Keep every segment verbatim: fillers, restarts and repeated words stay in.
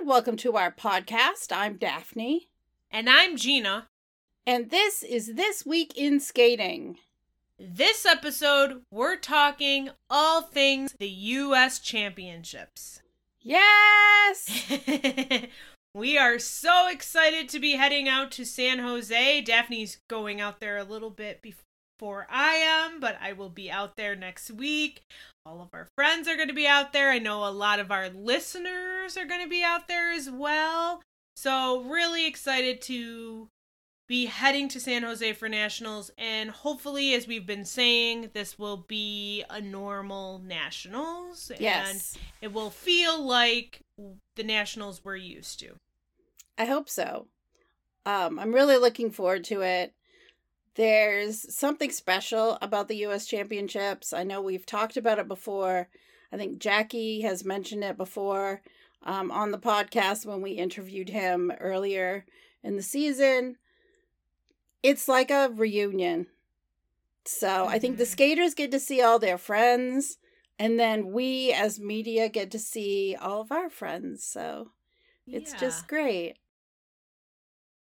and welcome to our podcast. I'm Daphne. And I'm Gina. And this is This Week in Skating. This episode, we're talking all things the U S Championships. Yes! We are so excited to be heading out to San Jose. Daphne's going out there a little bit before I am, but I will be out there next week. All of our friends are going to be out there. I know a lot of our listeners are going to be out there as well. So really excited to be heading to San Jose for nationals. And hopefully, as we've been saying, this will be a normal nationals. Yes. And it will feel like the nationals we're used to. I hope so. Um, I'm really looking forward to it. There's something special about the U S Championships. I know we've talked about it before. I think Jackie has mentioned it before um, on the podcast when we interviewed him earlier in the season. It's like a reunion. So mm-hmm. I think the skaters get to see all their friends. And then we, as media, get to see all of our friends. So it's yeah. just great.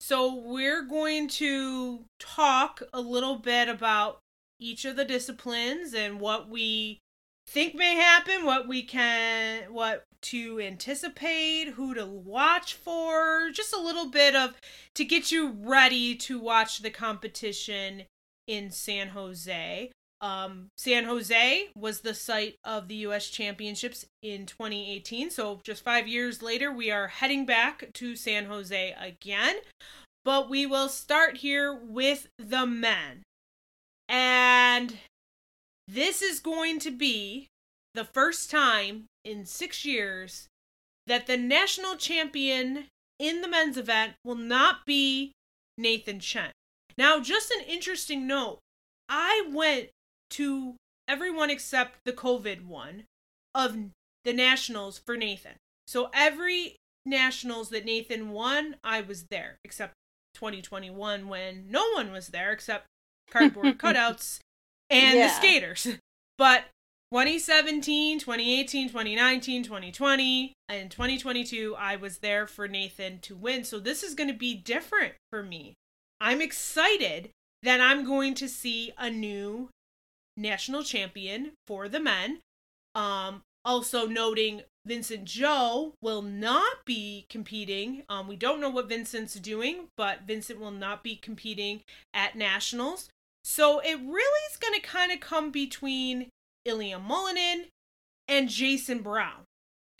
So we're going to talk a little bit about each of the disciplines and what we think may happen, what we can, what to anticipate, who to watch for, just a little bit of, to get you ready to watch the competition in San Jose. Um, San Jose was the site of the U S Championships in twenty eighteen, so just five years later, we are heading back to San Jose again, but we will start here with the men, and this is going to be the first time in six years that the national champion in the men's event will not be Nathan Chen. Now, just an interesting note, I went to everyone except the COVID one of the nationals for Nathan. So every nationals that Nathan won, I was there, except twenty twenty-one when no one was there except cardboard cutouts and yeah. the skaters. But twenty seventeen, twenty eighteen, twenty nineteen, twenty twenty, and twenty twenty-two, I was there for Nathan to win. So this is going to be different for me. I'm excited that I'm going to see a new national champion for the men. Um, also noting Vincent Joe will not be competing. Um, we don't know what Vincent's doing, but Vincent will not be competing at nationals. So it really is going to kind of come between Ilia Malinin and Jason Brown.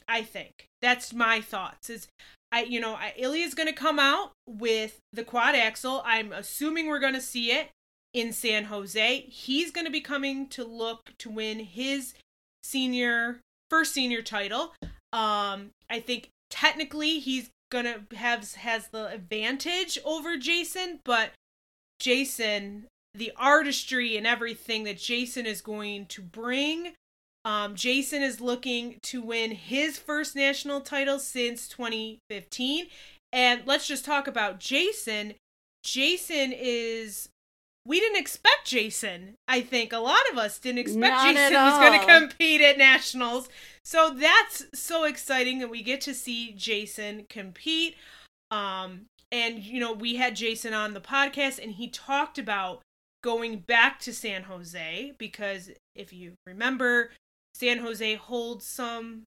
I think that's my thoughts. Is I, you know, I, Ilia's going to come out with the quad axel. I'm assuming we're going to see it in San Jose. He's going to be coming to look to win his senior, first senior title. Um, I think technically he's going to have, has the advantage over Jason, but Jason, the artistry and everything that Jason is going to bring. Um, Jason is looking to win his first national title since twenty fifteen. And let's just talk about Jason. Jason is... We didn't expect Jason. I think a lot of us didn't expect Not Jason was going to compete at nationals. So that's so exciting that we get to see Jason compete. Um, and, you know, we had Jason on the podcast and he talked about going back to San Jose because if you remember, San Jose holds some,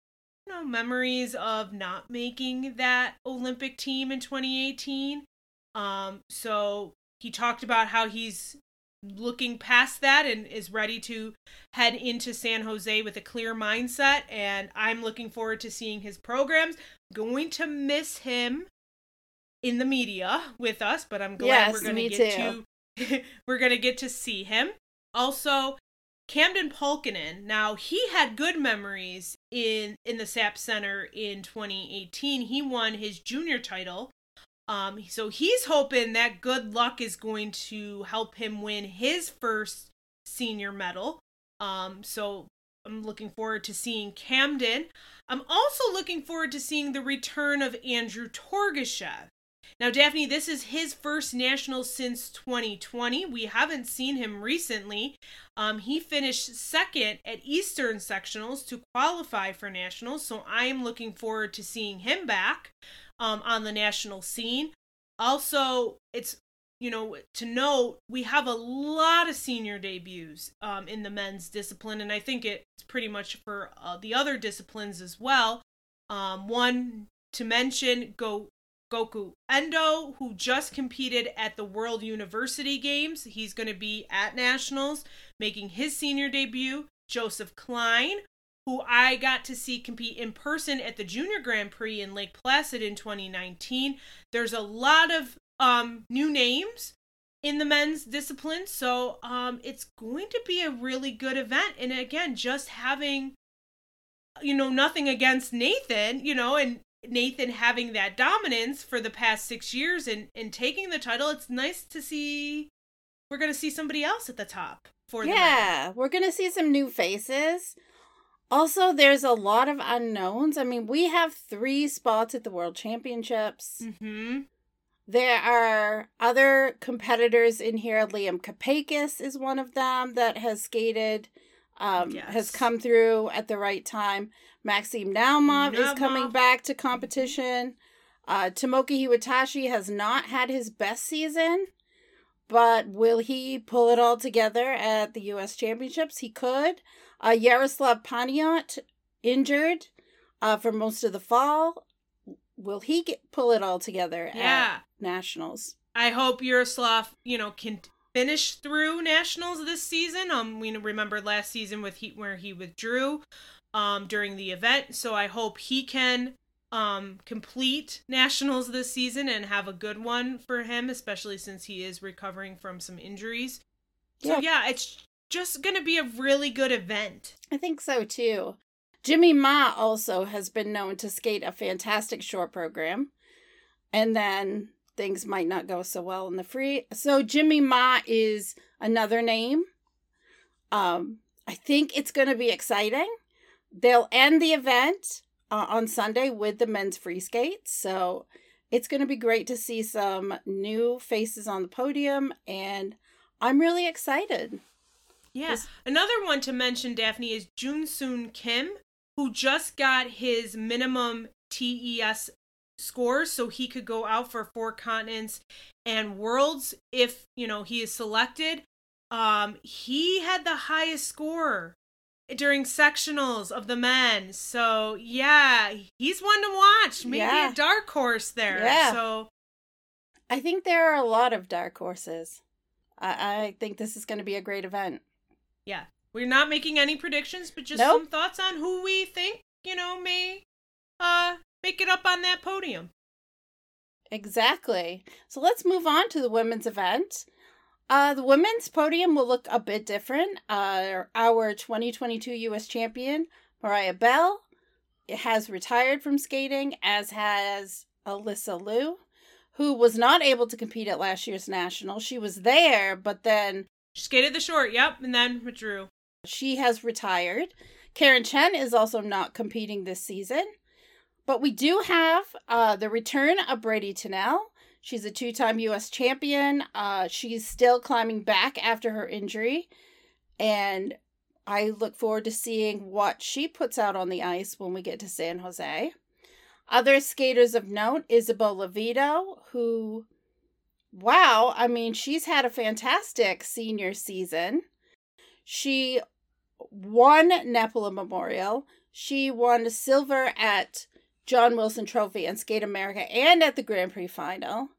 you know, memories of not making that Olympic team in twenty eighteen. Um, so... He talked about how he's looking past that and is ready to head into San Jose with a clear mindset. And I'm looking forward to seeing his programs. Going to miss him in the media with us, but I'm glad yes, we're going to get to we're going to get to see him. Also, Camden Pulkinen. Now he had good memories in in the S A P Center in twenty eighteen. He won his junior title. Um, so he's hoping that good luck is going to help him win his first senior medal. Um, so I'm looking forward to seeing Camden. I'm also looking forward to seeing the return of Andrew Torgashev. Now, Daphne, this is his first national since twenty twenty. We haven't seen him recently. Um, he finished second at Eastern sectionals to qualify for nationals, so I am looking forward to seeing him back um, on the national scene. Also, it's, you know, to note, we have a lot of senior debuts um, in the men's discipline, and I think it's pretty much for uh, the other disciplines as well. Um, one to mention, go. Goku Endo, who just competed at the World University Games. He's going to be at Nationals, making his senior debut. Joseph Klein, who I got to see compete in person at the Junior Grand Prix in Lake Placid in twenty nineteen. There's a lot of um, new names in the men's discipline, so um, it's going to be a really good event. And again, just having, you know, nothing against Nathan, you know, and Nathan having that dominance for the past six years and, and taking the title, it's nice to see we're going to see somebody else at the top. For Yeah, the we're going to see some new faces. Also, there's a lot of unknowns. I mean, we have three spots at the World Championships. Mm-hmm. There are other competitors in here. Liam Kopeikis is one of them that has skated, um, yes. has come through at the right time. Maxime Naumov is coming back to competition. Uh, Tomoki Iwatashi has not had his best season, but will he pull it all together at the U S Championships? He could. Uh, Yaroslav Panayot, injured uh, for most of the fall. Will he get, pull it all together yeah. at Nationals? I hope Yaroslav, you know, can finish through Nationals this season. Um, we remember last season with he, where he withdrew. Um, during the event, so I hope he can um, complete Nationals this season and have a good one for him, especially since he is recovering from some injuries. Yeah. So yeah, it's just going to be a really good event. I think so too. Jimmy Ma also has been known to skate a fantastic short program, and then things might not go so well in the free. So Jimmy Ma is another name. Um, I think it's going to be exciting. They'll end the event uh, on Sunday with the men's free skates, so it's going to be great to see some new faces on the podium, and I'm really excited. Yeah. This- Another one to mention, Daphne, is Jun Soon Kim, who just got his minimum T E S scores, so he could go out for four continents and worlds if, you know, he is selected. Um, he had the highest score during sectionals of the men. So, yeah, he's one to watch. Maybe yeah. a dark horse there. Yeah. So, I think there are a lot of dark horses. I, I think this is going to be a great event. Yeah. We're not making any predictions, but just nope. some thoughts on who we think, you know, may uh, make it up on that podium. Exactly. So, let's move on to the women's event. Uh, the women's podium will look a bit different. Uh, our twenty twenty-two U S champion, Mariah Bell, has retired from skating, as has Alyssa Liu, who was not able to compete at last year's National. She was there, but then... She skated the short, yep, and then withdrew. She has retired. Karen Chen is also not competing this season. But we do have uh, the return of Brady Tennell. She's a two-time U S champion. Uh, she's still climbing back after her injury. And I look forward to seeing what she puts out on the ice when we get to San Jose. Other skaters of note, Isabel Levito, who, wow, I mean, she's had a fantastic senior season. She won Napola Memorial. She won silver at John Wilson Trophy and Skate America and at the Grand Prix Final.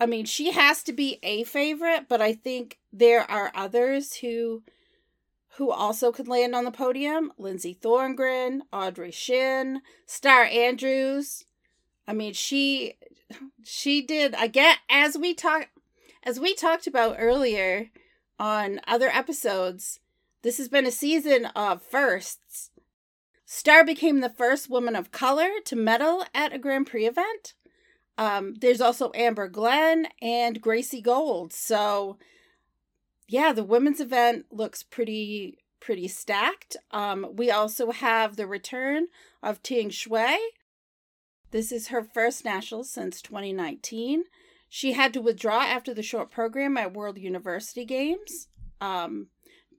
I mean, she has to be a favorite, but I think there are others who who also could land on the podium. Lindsay Thorngren, Audrey Shin, Star Andrews. I mean, she she did again as we talk as we talked about earlier on other episodes. This has been a season of firsts. Star became the first woman of color to medal at a Grand Prix event. Um, there's also Amber Glenn and Gracie Gold. So, yeah, the women's event looks pretty pretty stacked. Um, we also have the return of Ting Shui. This is her first nationals since twenty nineteen. She had to withdraw after the short program at World University Games. Um,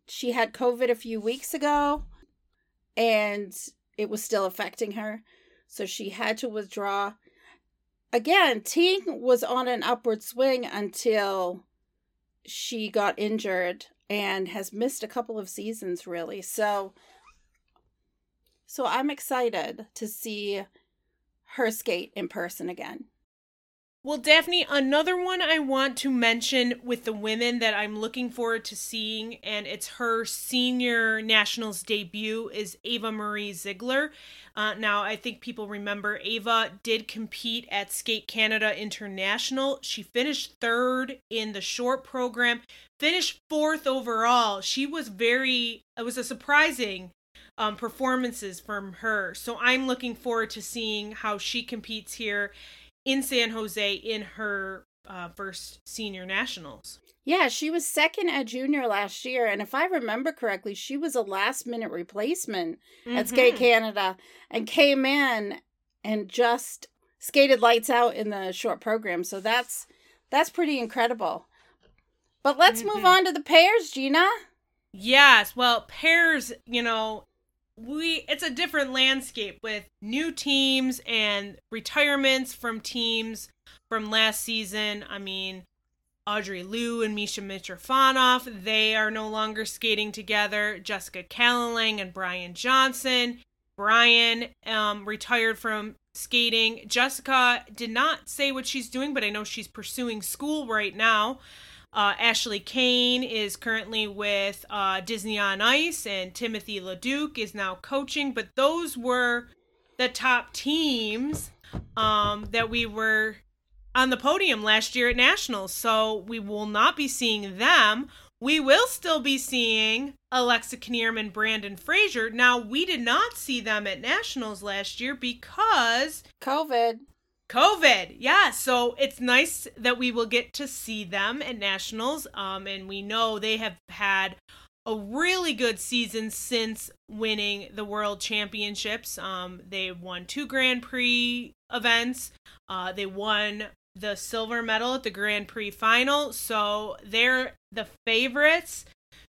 she had COVID a few weeks ago, and it was still affecting her, so she had to withdraw. Again, Ting was on an upward swing until she got injured and has missed a couple of seasons, really. So, so I'm excited to see her skate in person again. Well, Daphne, another one I want to mention with the women that I'm looking forward to seeing, and it's her senior nationals debut, is Ava Marie Ziegler. Uh, now, I think people remember Ava did compete at Skate Canada International. She finished third in the short program, finished fourth overall. She was very, it was a surprising um, performances from her. So I'm looking forward to seeing how she competes here in San Jose in her uh, first senior nationals. Yeah, she was second at junior last year. And if I remember correctly, she was a last minute replacement mm-hmm. at Skate Canada and came in and just skated lights out in the short program. So that's that's pretty incredible. But let's mm-hmm. move on to the pairs, Gina. Yes, well, pairs, you know, We it's a different landscape with new teams and retirements from teams from last season. I mean, Audrey Liu and Misha Mitrofanov, they are no longer skating together. Jessica Calalang and Brian Johnson. Brian um, retired from skating. Jessica did not say what she's doing, but I know she's pursuing school right now. Uh, Ashley Kane is currently with uh, Disney on Ice, and Timothy LeDuc is now coaching. But those were the top teams um, that we were on the podium last year at Nationals. So we will not be seeing them. We will still be seeing Alexa Knierim and Brandon Fraser. Now, we did not see them at Nationals last year because COVID. COVID, yeah. So it's nice that we will get to see them at Nationals. Um, and we know they have had a really good season since winning the World Championships. Um, they won two Grand Prix events. Uh, they won the silver medal at the Grand Prix final. So they're the favorites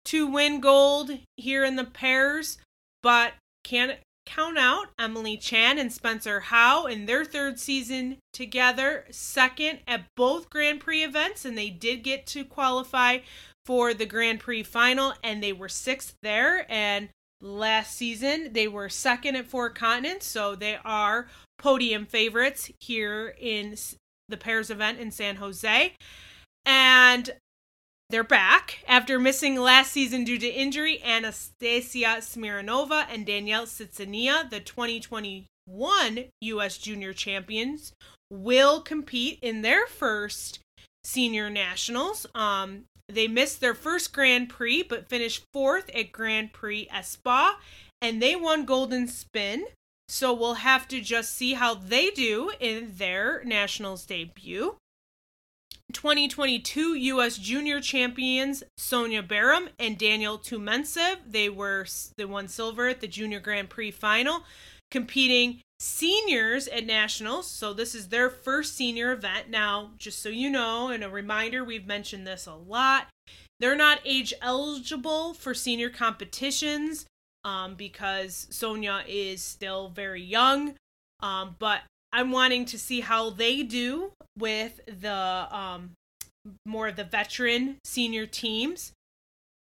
to win gold here in the pairs. But can count out Emily Chan and Spencer Howe in their third season together, second at both Grand Prix events, and they did get to qualify for the Grand Prix final, and they were sixth there, and last season they were second at Four Continents, so they are podium favorites here in the pairs event in San Jose. And they're back after missing last season due to injury. Anastasia Smirnova and Danielle Sitsania, the twenty twenty-one U S Junior Champions, will compete in their first senior nationals. Um, they missed their first Grand Prix, but finished fourth at Grand Prix Espa, and they won Golden Spin. So we'll have to just see how they do in their nationals debut. twenty twenty-two U S Junior Champions Sonia Barham and Daniel Tumensev, they were they won silver at the Junior Grand Prix final, competing seniors at Nationals. So this is their first senior event. Now, just so you know, and a reminder, we've mentioned this a lot, they're not age eligible for senior competitions um, because Sonia is still very young, um, but I'm wanting to see how they do with the um, more of the veteran senior teams.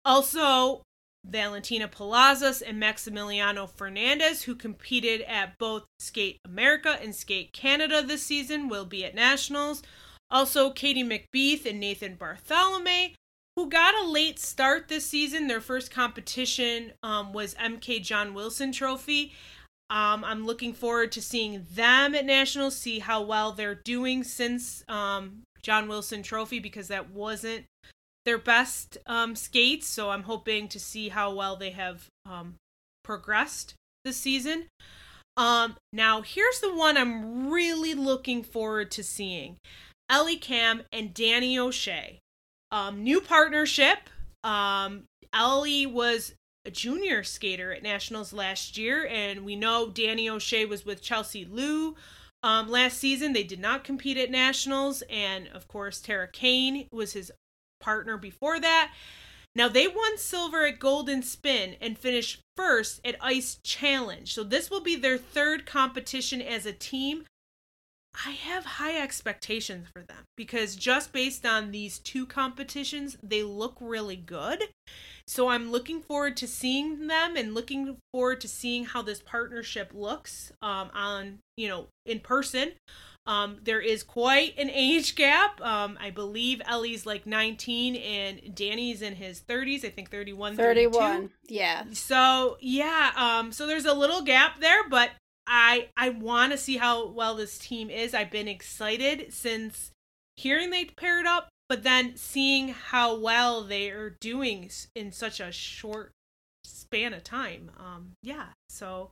Also, Valentina Palazzas and Maximiliano Fernandez, who competed at both Skate America and Skate Canada this season, will be at Nationals. Also, Katie McBeath and Nathan Bartholomew, who got a late start this season. Their first competition um, was M K John Wilson Trophy. Um, I'm looking forward to seeing them at Nationals, see how well they're doing since um, John Wilson Trophy, because that wasn't their best um, skates. So I'm hoping to see how well they have um, progressed this season. Um, now, here's the one I'm really looking forward to seeing. Ellie Cam and Danny O'Shea. Um, new partnership. Um, Ellie was a junior skater at Nationals last year, and we know Danny O'Shea was with Chelsea Liu, Um, last season, they did not compete at nationals. And, of course, Tara Kane was his partner before that. Now, they won silver at Golden Spin and finished first at Ice Challenge. So this will be their third competition as a team. I have high expectations for them because just based on these two competitions, they look really good. So I'm looking forward to seeing them and looking forward to seeing how this partnership looks um, on, you know, in person. Um, there is quite an age gap. Um, I believe Ellie's like nineteen and Danny's in his thirties. I think thirty-one, thirty-one. Yeah. So yeah. Um, so there's a little gap there, but I I want to see how well this team is. I've been excited since hearing they paired up, but then seeing how well they are doing in such a short span of time. Um, yeah, so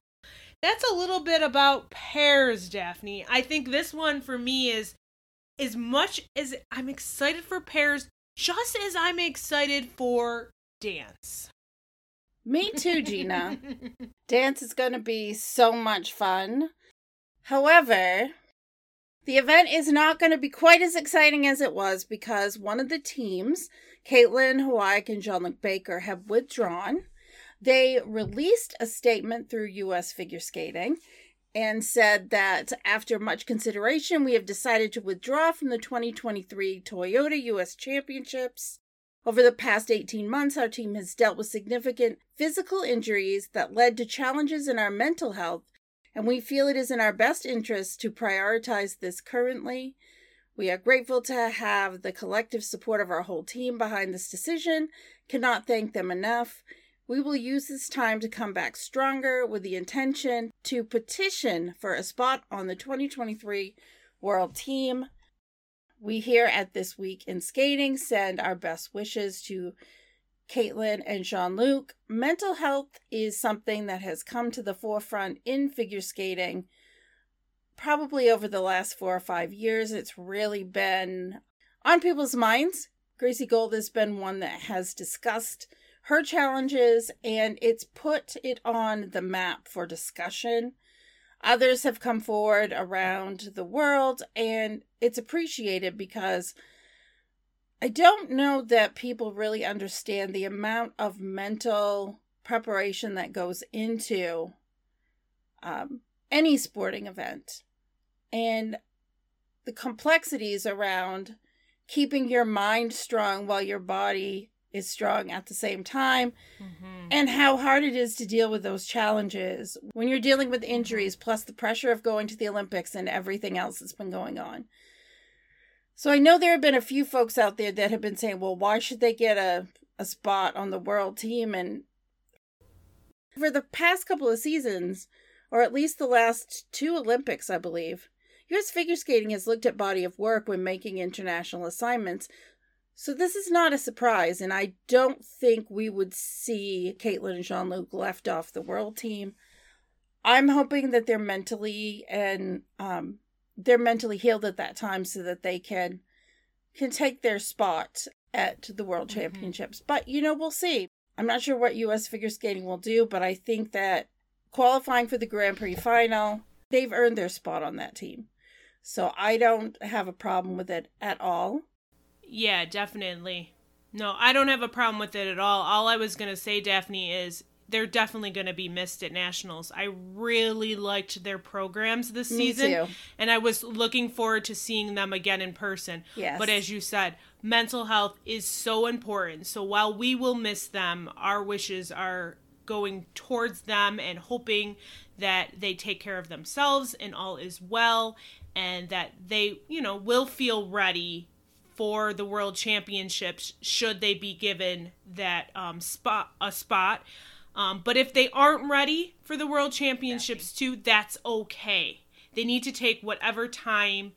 that's a little bit about pairs, Daphne. I think this one for me is as much as I'm excited for pairs, just as I'm excited for dance. Me too, Gina. Dance is going to be so much fun. However, the event is not going to be quite as exciting as it was because one of the teams, Kaitlin Hawayek and Jean-Luc Baker, have withdrawn. They released a statement through U S Figure Skating and said that after much consideration, we have decided to withdraw from the twenty twenty-three Toyota U S Championships. Over the past eighteen months, our team has dealt with significant physical injuries that led to challenges in our mental health, and we feel it is in our best interest to prioritize this currently. We are grateful to have the collective support of our whole team behind this decision. Cannot thank them enough. We will use this time to come back stronger with the intention to petition for a spot on the twenty twenty-three World Team. We here at This Week in Skating send our best wishes to Kaitlin and Jean-Luc. Mental health is something that has come to the forefront in figure skating probably over the last four or five years. It's really been on people's minds. Gracie Gold has been one that has discussed her challenges, and it's put it on the map for discussion. Others have come forward around the world, and it's appreciated because I don't know that people really understand the amount of mental preparation that goes into um, any sporting event and the complexities around keeping your mind strong while your body is strong at the same time, mm-hmm. and how hard it is to deal with those challenges when you're dealing with injuries, plus the pressure of going to the Olympics and everything else that's been going on. So I know there have been a few folks out there that have been saying, well, why should they get a, a spot on the world team? And for the past couple of seasons, or at least the last two Olympics, I believe, U S Figure Skating has looked at body of work when making international assignments. So this is not a surprise, and I don't think we would see Kaitlin and Jean-Luc left off the world team. I'm hoping that they're mentally and um, they're mentally healed at that time so that they can can take their spot at the World mm-hmm. Championships. But, you know, we'll see. I'm not sure what U S Figure Skating will do, but I think that qualifying for the Grand Prix final, they've earned their spot on that team. So I don't have a problem with it at all. Yeah, definitely. No, I don't have a problem with it at all. All I was going to say, Daphne, is they're definitely going to be missed at nationals. I really liked their programs this Me season. Too. And I was looking forward to seeing them again in person. Yes. But as you said, mental health is so important. So while we will miss them, our wishes are going towards them and hoping that they take care of themselves and all is well and that they, you know, will feel ready for the World Championships, should they be given that um, spot, a spot. Um, but if they aren't ready for the World Championships too, that's okay. They need to take whatever time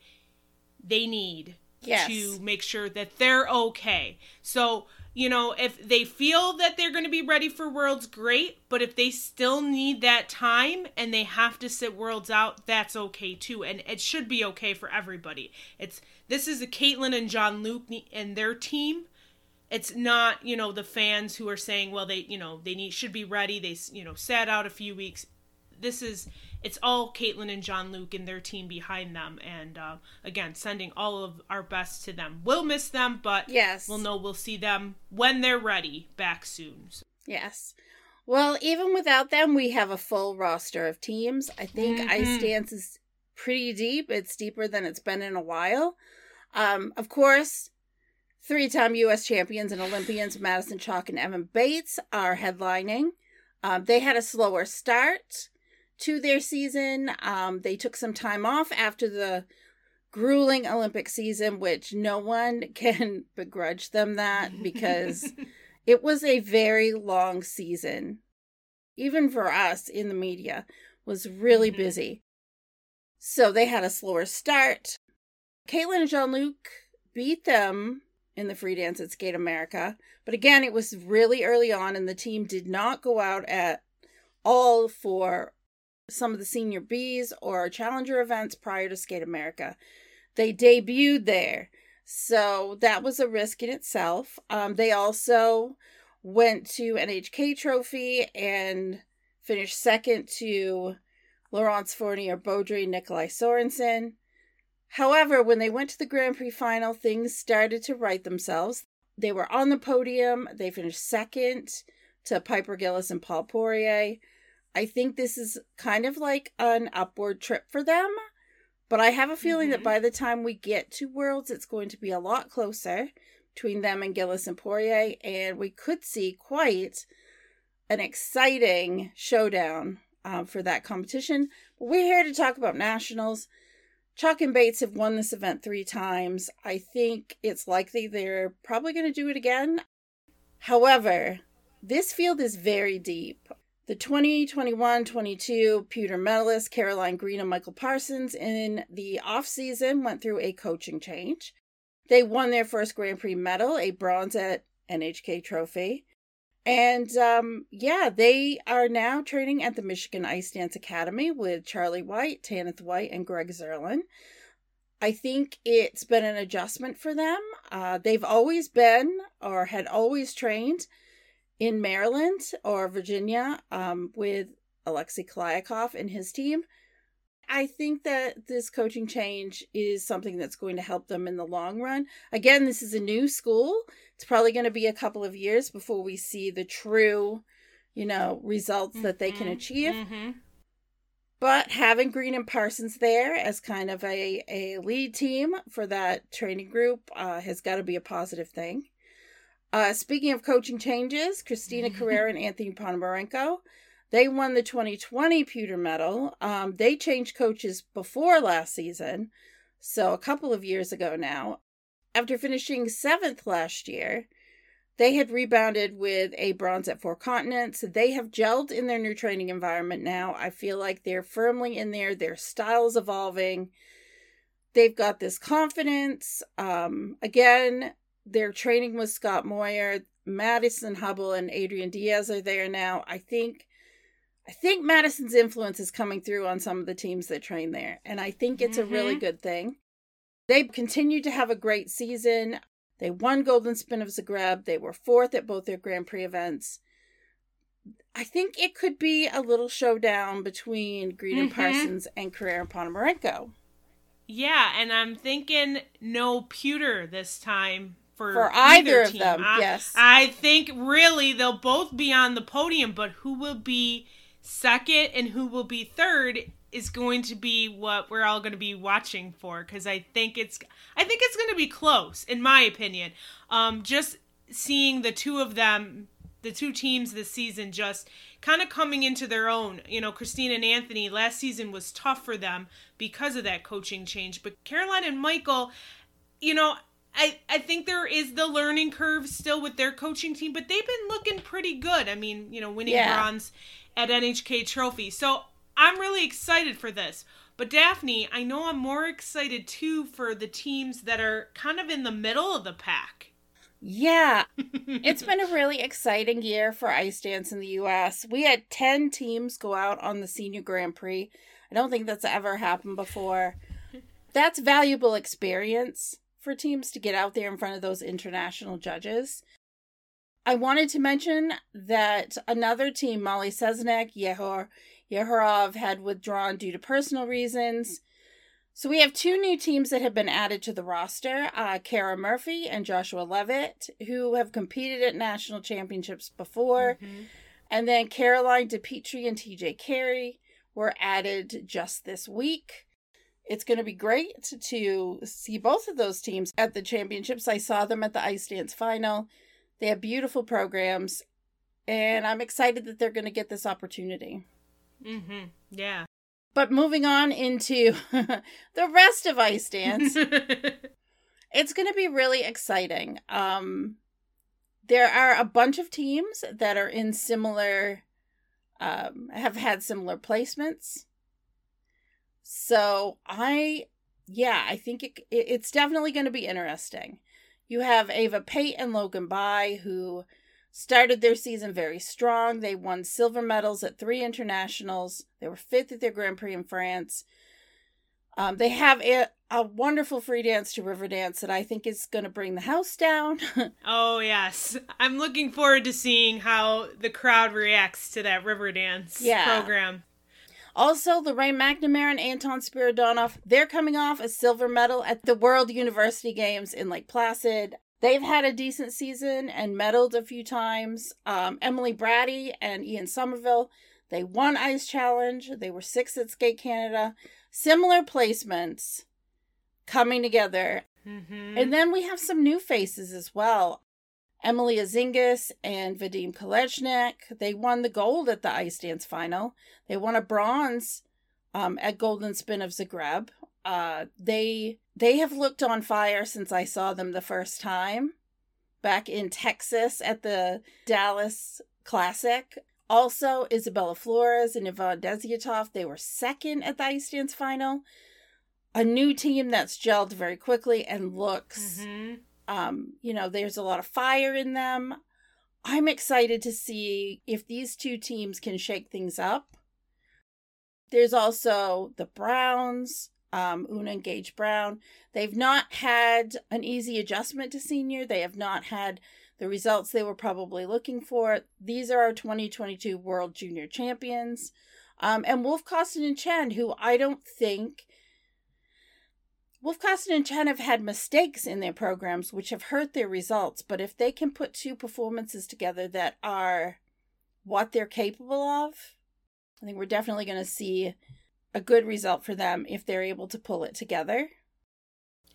they need yes. to make sure that they're okay. So, you know, if they feel that they're going to be ready for Worlds, great. But if they still need that time and they have to sit Worlds out, that's okay too. And it should be okay for everybody. It's This is a Kaitlin and Jean-Luc and their team. It's not, you know, the fans who are saying, well, they, you know, they need should be ready. They, you know, sat out a few weeks. this is, it's all Kaitlin and Jean-Luc and their team behind them. And uh, again, sending all of our best to them. We'll miss them, but yes, we'll know we'll see them when they're ready back soon. So. Yes. Well, even without them, we have a full roster of teams. I think mm-hmm. Ice Dance is pretty deep. It's deeper than it's been in a while. Um, of course, three-time U S champions and Olympians Madison Chalk and Evan Bates are headlining. Um, they had a slower start to their season. Um, they took some time off after the grueling Olympic season, which no one can begrudge them that, because it was a very long season. Even for us in the media, was really mm-hmm. busy. So they had a slower start. Kaitlin and Jean-Luc beat them in the free dance at Skate America. But again, it was really early on, and the team did not go out at all for some of the senior B's or challenger events prior to Skate America. They debuted there. So that was a risk in itself. Um, they also went to N H K Trophy and finished second to Laurence Fournier, Beaudry, Nikolai Sorensen. However, when they went to the Grand Prix final, things started to right themselves. They were on the podium. They finished second to Piper Gillis and Paul Poirier. I think this is kind of like an upward trip for them, but I have a feeling mm-hmm. that by the time we get to Worlds, it's going to be a lot closer between them and Gillis and Poirier, and we could see quite an exciting showdown um, for that competition. But we're here to talk about nationals. Chalk and Bates have won this event three times. I think it's likely they're probably going to do it again. However, this field is very deep. The twenty twenty-one twenty-two pewter medalists Caroline Green and Michael Parsons in the off-season went through a coaching change. They won their first Grand Prix medal, a bronze at N H K Trophy. And um, yeah, they are now training at the Michigan Ice Dance Academy with Charlie White, Tanith White, and Greg Zerlin. I think it's been an adjustment for them. Uh, they've always been or had always trained in Maryland or Virginia um, with Alexei Koliakoff and his team. I think that this coaching change is something that's going to help them in the long run. Again, this is a new school. It's probably going to be a couple of years before we see the true, you know, results mm-hmm. that they can achieve. Mm-hmm. But having Green and Parsons there as kind of a, a lead team for that training group uh, has got to be a positive thing. Uh, speaking of coaching changes, Christina Carrera and Anthony Ponomarenko, they won the twenty twenty pewter medal. Um, they changed coaches before last season, so a couple of years ago now. After finishing seventh last year, they had rebounded with a bronze at Four Continents. They have gelled in their new training environment now. I feel like they're firmly in there. Their style's evolving. They've got this confidence. Um, again, they're training with Scott Moyer. Madison Hubble and Adrian Diaz are there now. I think I think Madison's influence is coming through on some of the teams that train there, and I think it's mm-hmm. a really good thing. They continued to have a great season. They won Golden Spin of Zagreb. They were fourth at both their Grand Prix events. I think it could be a little showdown between Green mm-hmm. and Parsons and Carrera and Ponomarenko. Yeah, and I'm thinking no pewter this time. For, for either, either of them, I, yes. I think really they'll both be on the podium, but who will be second and who will be third is going to be what we're all going to be watching for, because I think it's I think it's going to be close, in my opinion. Um, just seeing the two of them, the two teams this season, just kind of coming into their own. You know, Christina and Anthony last season was tough for them because of that coaching change, but Caroline and Michael, you know, I, I think there is the learning curve still with their coaching team, but they've been looking pretty good. I mean, you know, winning yeah. bronze at N H K Trophy. So I'm really excited for this. But Daphne, I know I'm more excited too for the teams that are kind of in the middle of the pack. Yeah. It's been a really exciting year for ice dance in the U S. We had ten teams go out on the Senior Grand Prix. I don't think that's ever happened before. That's valuable experience for teams to get out there in front of those international judges. I wanted to mention that another team, Molly Sesnack, Yehor Yehorov had withdrawn due to personal reasons. So we have two new teams that have been added to the roster, uh, Kara Murphy and Joshua Levitt, who have competed at national championships before. Mm-hmm. And then Caroline DiPietri and T J Carey were added just this week. It's going to be great to see both of those teams at the championships. I saw them at the Ice Dance Final. They have beautiful programs, and I'm excited that they're going to get this opportunity. Mm-hmm. Yeah. But moving on into the rest of Ice Dance, it's going to be really exciting. Um, there are a bunch of teams that are in similar, um, have had similar placements. So I, yeah, I think it, it, it's definitely going to be interesting. You have Ava Pate and Logan Bai, who started their season very strong. They won silver medals at three internationals. They were fifth at their Grand Prix in France. Um, they have a, a wonderful free dance to river dance that I think is going to bring the house down. Oh, yes. I'm looking forward to seeing how the crowd reacts to that river dance yeah. program. Also, Lorraine McNamara and Anton Spiridonov, they're coming off a silver medal at the World University Games in Lake Placid. They've had a decent season and medaled a few times. Um, Emily Brady and Ian Somerville, they won Ice Challenge. They were sixth at Skate Canada. Similar placements coming together. Mm-hmm. And then we have some new faces as well. Emily Azingis and Vadim Kolechnik, they won the gold at the Ice Dance Final. They won a bronze um, at Golden Spin of Zagreb. Uh, they they have looked on fire since I saw them the first time back in Texas at the Dallas Classic. Also, Isabella Flores and Ivan Deziatov, they were second at the Ice Dance Final. A new team that's gelled very quickly and looks... Mm-hmm. Um, you know, there's a lot of fire in them. I'm excited to see if these two teams can shake things up. There's also the Browns, um, Una and Gage Brown. They've not had an easy adjustment to senior. They have not had the results they were probably looking for. These are our twenty twenty-two World Junior Champions. Um, and Wolf Costin and Chen, who I don't think... Wolf Costin and Chen have had mistakes in their programs, which have hurt their results. But if they can put two performances together that are what they're capable of, I think we're definitely going to see a good result for them if they're able to pull it together.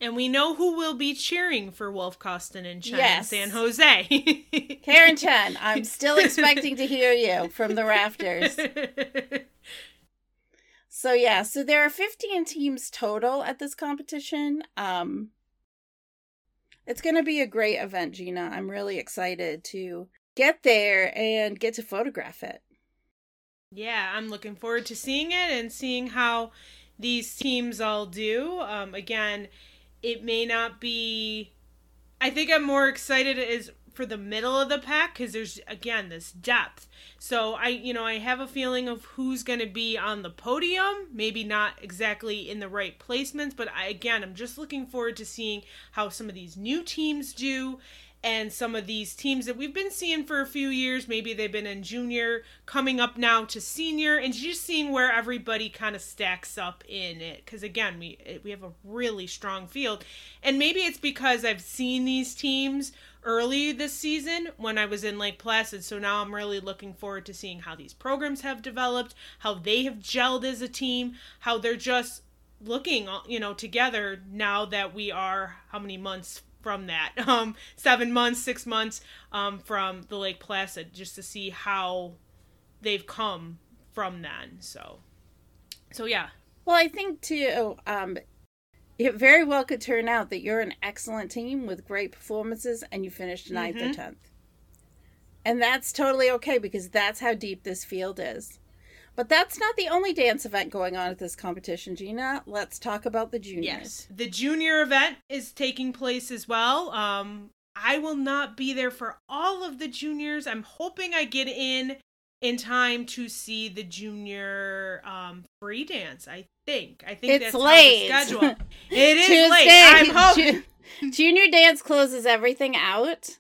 And we know who will be cheering for Wolf Costin and Chen yes. in San Jose. Karen Chen, I'm still expecting to hear you from the rafters. So, yeah, so there are fifteen teams total at this competition. Um, it's going to be a great event, Gina. I'm really excited to get there and get to photograph it. Yeah, I'm looking forward to seeing it and seeing how these teams all do. Um, again, it may not be... I think I'm more excited as... for the middle of the pack, because there's again this depth. So I, you know, I have a feeling of who's going to be on the podium. Maybe not exactly in the right placements, but I, again, I'm just looking forward to seeing how some of these new teams do, and some of these teams that we've been seeing for a few years. Maybe they've been in junior, coming up now to senior, and just seeing where everybody kind of stacks up in it. Because again, we we have a really strong field, and maybe it's because I've seen these teams early this season when I was in Lake Placid. So now I'm really looking forward to seeing how these programs have developed, how they have gelled as a team, how they're just looking, you know, together now that we are how many months from that, um, seven months, six months um, from the Lake Placid, just to see how they've come from then. So, so yeah. Well, I think too, um, it very well could turn out that you're an excellent team with great performances and you finished ninth mm-hmm. or tenth. And that's totally okay because that's how deep this field is. But that's not the only dance event going on at this competition, Gina. Let's talk about the juniors. Yes, the junior event is taking place as well. Um, I will not be there for all of the juniors. I'm hoping I get in in time to see the junior um, free dance, I think. I think it's that's late. How the schedule. It is Tuesday, late. I'm hoping. Ju- junior dance closes everything out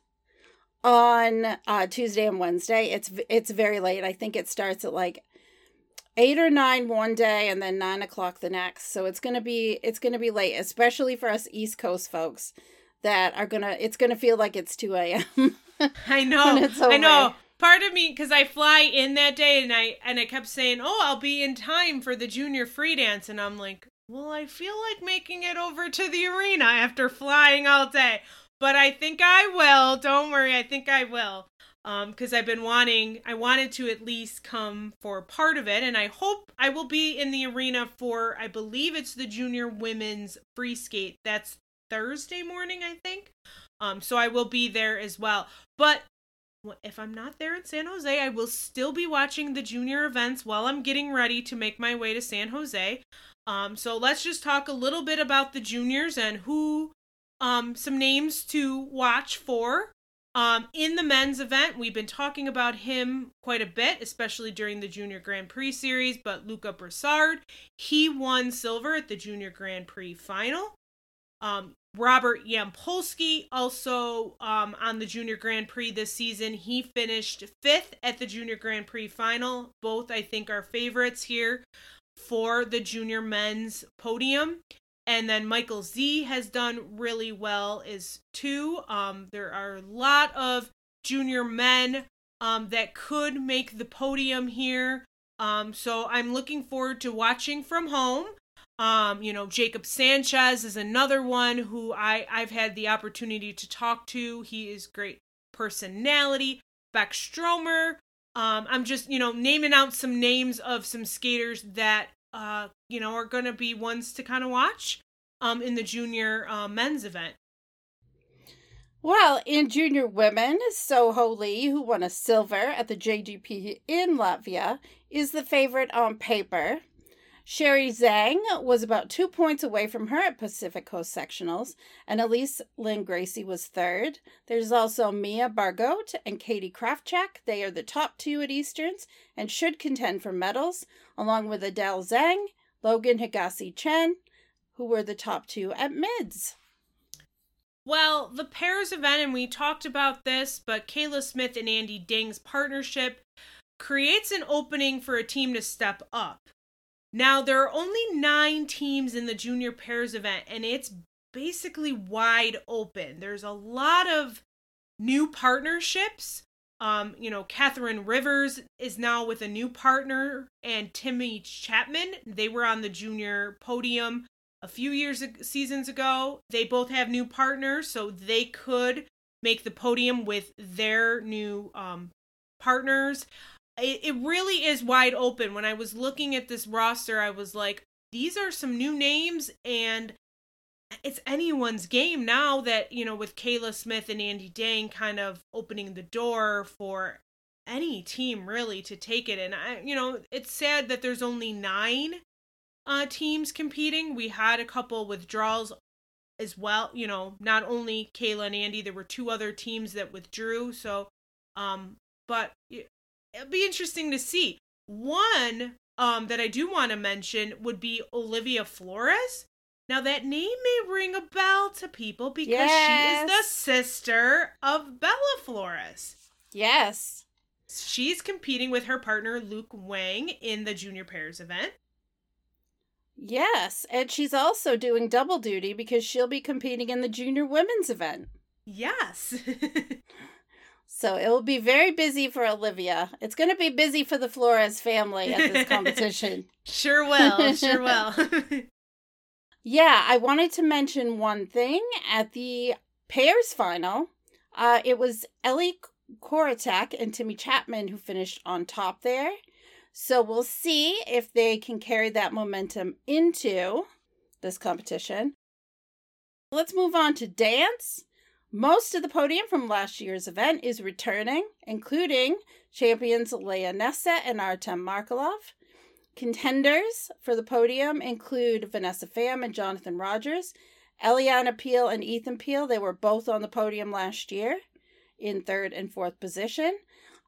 on uh, Tuesday and Wednesday. It's it's very late. I think it starts at like eight or nine one day and then nine o'clock the next. So it's going to be, it's going to be late, especially for us East Coast folks that are going to, it's going to feel like it's two a.m. I know. I know. Part of me, because I fly in that day, and I and I kept saying, oh, I'll be in time for the junior free dance. And I'm like, well, I feel like making it over to the arena after flying all day. But I think I will. Don't worry. I think I will. Um, because I've been wanting, I wanted to at least come for part of it. And I hope I will be in the arena for, I believe it's the junior women's free skate. That's Thursday morning, I think. Um, so I will be there as well. But if I'm not there in San Jose, I will still be watching the junior events while I'm getting ready to make my way to San Jose. Um, so let's just talk a little bit about the juniors and who, um, some names to watch for. Um, in the men's event, we've been talking about him quite a bit, especially during the Junior Grand Prix series, but Luca Brassard, he won silver at the Junior Grand Prix final. Um, Robert Yampolsky, also um, on the Junior Grand Prix this season, he finished fifth at the Junior Grand Prix final. Both, I think, are favorites here for the junior men's podium. And then Michael Z has done really well is too. Um, there are a lot of junior men um, that could make the podium here. Um, so I'm looking forward to watching from home. Um, you know, Jacob Sanchez is another one who I, I've had the opportunity to talk to. He is great personality. Beck Stromer. Um, I'm just, you know, naming out some names of some skaters that, uh, you know, are going to be ones to kind of watch um, in the junior uh, men's event. Well, in junior women, Soho Lee, who won a silver at the J G P in Latvia, is the favorite on paper. Sherry Zhang was about two points away from her at Pacific Coast Sectionals, and Elise Lynn Gracie was third. There's also Mia Bargoat and Katie Kraftchak. They are the top two at Easterns and should contend for medals, along with Adele Zhang, Logan Higashi Chen, who were the top two at mids. Well, the pairs event, and we talked about this, but Kayla Smith and Andy Ding's partnership creates an opening for a team to step up. Now, there are only nine teams in the junior pairs event, and it's basically wide open. There's a lot of new partnerships. Um, you know, Catherine Rivers is now with a new partner, and Timmy Chapman, they were on the junior podium a few years seasons ago. They both have new partners, so they could make the podium with their new um, partners. It really is wide open. When I was looking at this roster, I was like, these are some new names, and it's anyone's game now that, you know, with Kayla Smith and Andy Dang kind of opening the door for any team really to take it. And, I, you know, it's sad that there's only nine uh, teams competing. We had a couple withdrawals as well. You know, not only Kayla and Andy, there were two other teams that withdrew. So, um, but... it'll be interesting to see. One um, that I do want to mention would be Olivia Flores. Now, that name may ring a bell to people because yes. She is the sister of Bella Flores. Yes. She's competing with her partner, Luke Wang, in the junior pairs event. Yes, and she's also doing double duty because she'll be competing in the junior women's event. Yes. So it will be very busy for Olivia. It's going to be busy for the Flores family at this competition. Sure will. Sure will. Yeah, I wanted to mention one thing. At the pairs final, uh, it was Ellie Koratak and Timmy Chapman who finished on top there. So we'll see if they can carry that momentum into this competition. Let's move on to dance. Most of the podium from last year's event is returning, including champions Leah Nessa and Artem Markelov. Contenders for the podium include Vanessa Pham and Jonathan Rogers, Eliana Peel and Ethan Peel. They were both on the podium last year in third and fourth position.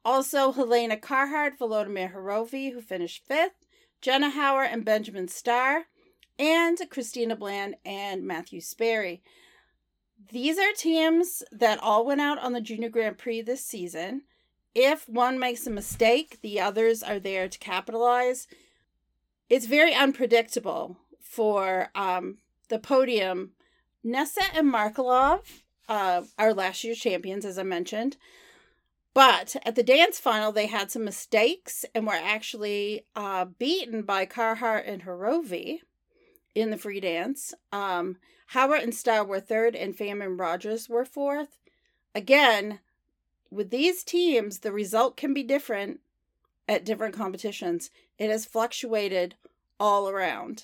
Also, Helena Carhart, Volodymyr Horovi, who finished fifth, Jenna Hauer and Benjamin Starr, and Christina Bland and Matthew Sperry. These are teams that all went out on the Junior Grand Prix this season. If one makes a mistake, the others are there to capitalize. it's very unpredictable for um, the podium. Nessa and Markolov uh, are last year's champions, as I mentioned. But at the dance final, they had some mistakes and were actually uh, beaten by Carhart and Hirovi in the free dance. Um, Howard and Starr were third, and Pham and Rogers were fourth. Again, with these teams, the result can be different at different competitions. It has fluctuated all around.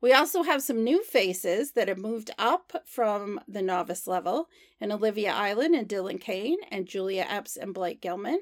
We also have some new faces that have moved up from the novice level, and Olivia Island and Dylan Kane and Julia Epps and Blake Gilman.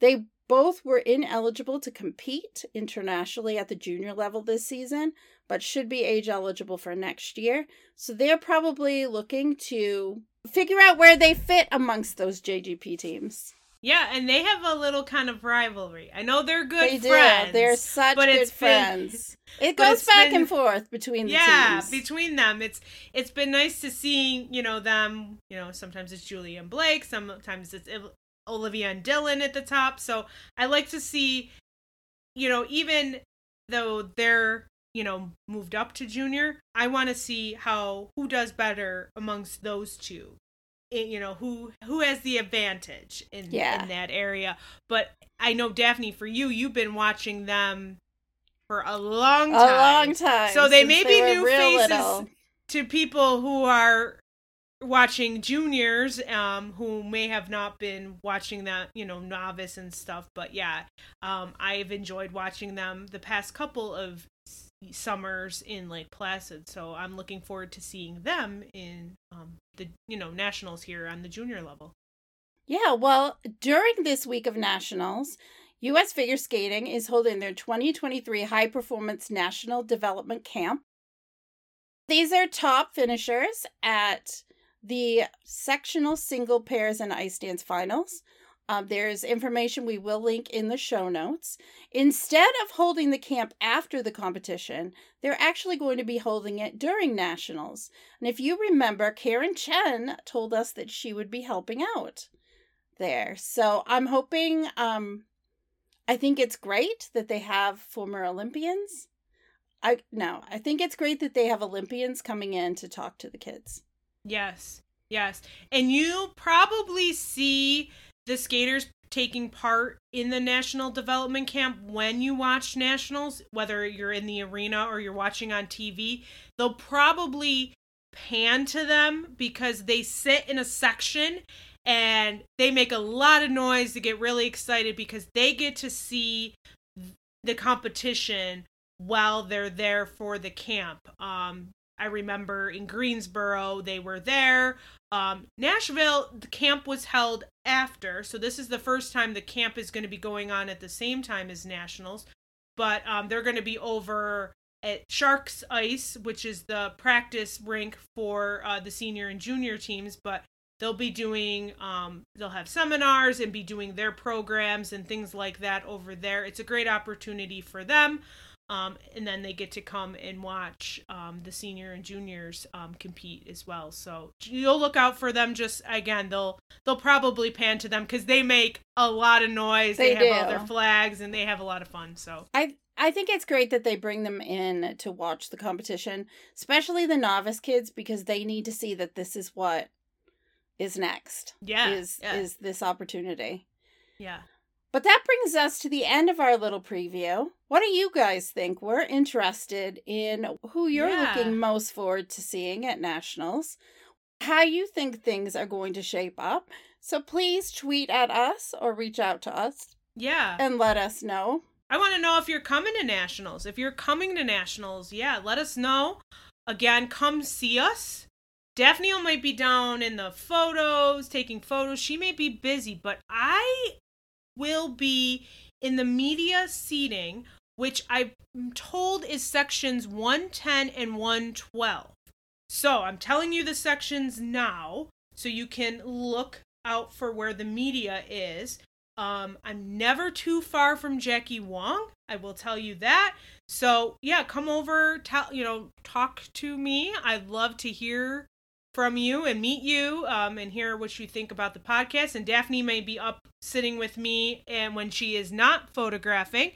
They both were ineligible to compete internationally at the junior level this season, but should be age eligible for next year. So they're probably looking to figure out where they fit amongst those J G P teams. Yeah, and they have a little kind of rivalry. I know they're good they friends. They do. They're such but good it's friends. Been, it goes back been, and forth between the yeah, teams. Yeah, between them. It's it's been nice to see, you know, them, you know, sometimes it's Julie and Blake, sometimes it's Olivia and Dylan at the top. So I like to see, you know, even though they're, you know, moved up to junior, I want to see how who does better amongst those two. It, you know, who who has the advantage in, yeah. in that area. But I know, Daphne, for you, you've been watching them for a long time. A long time. So they may be new faces little. to people who are watching juniors, um, who may have not been watching that, you know, novice and stuff. But yeah, um, I've enjoyed watching them the past couple of summers in Lake Placid, so I'm looking forward to seeing them in um, the you know nationals here on the junior level. Yeah, well, during this week of nationals, U S Figure Skating is holding their twenty twenty-three High Performance National Development Camp. These are top finishers at the sectional single pairs and ice dance finals. Um, there's information we will link in the show notes. Instead of holding the camp after the competition, they're actually going to be holding it during nationals. And if you remember, Karen Chen told us that she would be helping out there. So I'm hoping, um, I think it's great that they have former Olympians. I no, I think it's great that they have Olympians coming in to talk to the kids. Yes, yes. And you probably see the skaters taking part in the national development camp when you watch nationals, whether you're in the arena or you're watching on T V, they'll probably pan to them because they sit in a section and they make a lot of noise. They get really excited because they get to see the competition while they're there for the camp. Um, I remember in Greensboro, they were there. Um, Nashville, the camp was held after. So this is the first time the camp is going to be going on at the same time as nationals. But um, they're going to be over at Sharks Ice, which is the practice rink for uh, the senior and junior teams. But they'll be doing, um, they'll have seminars and be doing their programs and things like that over there. It's a great opportunity for them. Um, and then they get to come and watch um, the senior and juniors um, compete as well. So you'll look out for them. Just again, they'll they'll probably pan to them because they make a lot of noise. They, they have do. all their flags and they have a lot of fun. So I I think it's great that they bring them in to watch the competition, especially the novice kids, because they need to see that this is what is next. Yeah, is yeah. is this opportunity? Yeah. But that brings us to the end of our little preview. What do you guys think? We're interested in who you're yeah. looking most forward to seeing at nationals, how you think things are going to shape up. So please tweet at us or reach out to us. Yeah. And let us know. I want to know if you're coming to nationals. If you're coming to nationals, yeah, let us know. Again, come see us. Daphne might be down in the photos, taking photos. She may be busy, but I will be in the media seating, which I'm told is sections one ten and one twelve. So I'm telling you the sections now, so you can look out for where the media is. Um, I'm never too far from Jackie Wong. I will tell you that. So yeah, come over, tell, you know, talk to me. I'd love to hear from you and meet you um, and hear what you think about the podcast. And Daphne may be up sitting with me and when she is not photographing.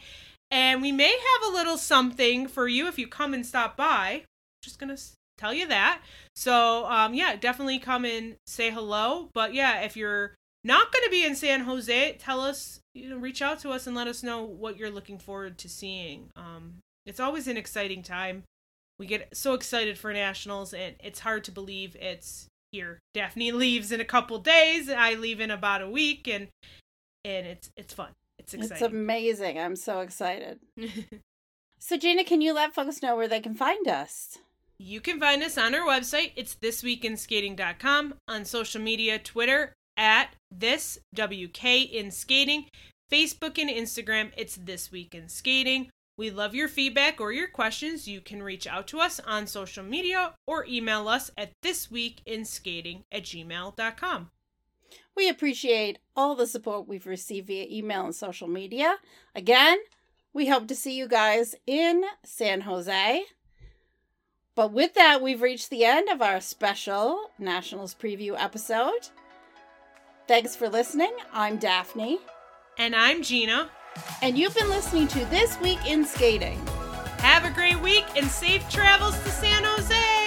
And we may have a little something for you if you come and stop by. Just gonna tell you that. So um, yeah, definitely come and say hello. But yeah, if you're not gonna be in San Jose, tell us. You know, reach out to us and let us know what you're looking forward to seeing. Um, it's always an exciting time. We get so excited for nationals, and it's hard to believe it's here. Daphne leaves in a couple days, and I leave in about a week, and and it's it's fun. It's exciting. It's amazing. I'm so excited. So, Gina, can you let folks know where they can find us? You can find us on our website. It's this week in skating dot com. On social media, Twitter, at this W K in skating. Facebook and Instagram, it's This Week in Skating. We love your feedback or your questions. You can reach out to us on social media or email us at this week in skating at gmail dot com. We appreciate all the support we've received via email and social media. Again, we hope to see you guys in San Jose. But with that, we've reached the end of our special Nationals preview episode. Thanks for listening. I'm Daphne. And I'm Gina. And you've been listening to This Week in Skating. Have a great week and safe travels to San Jose!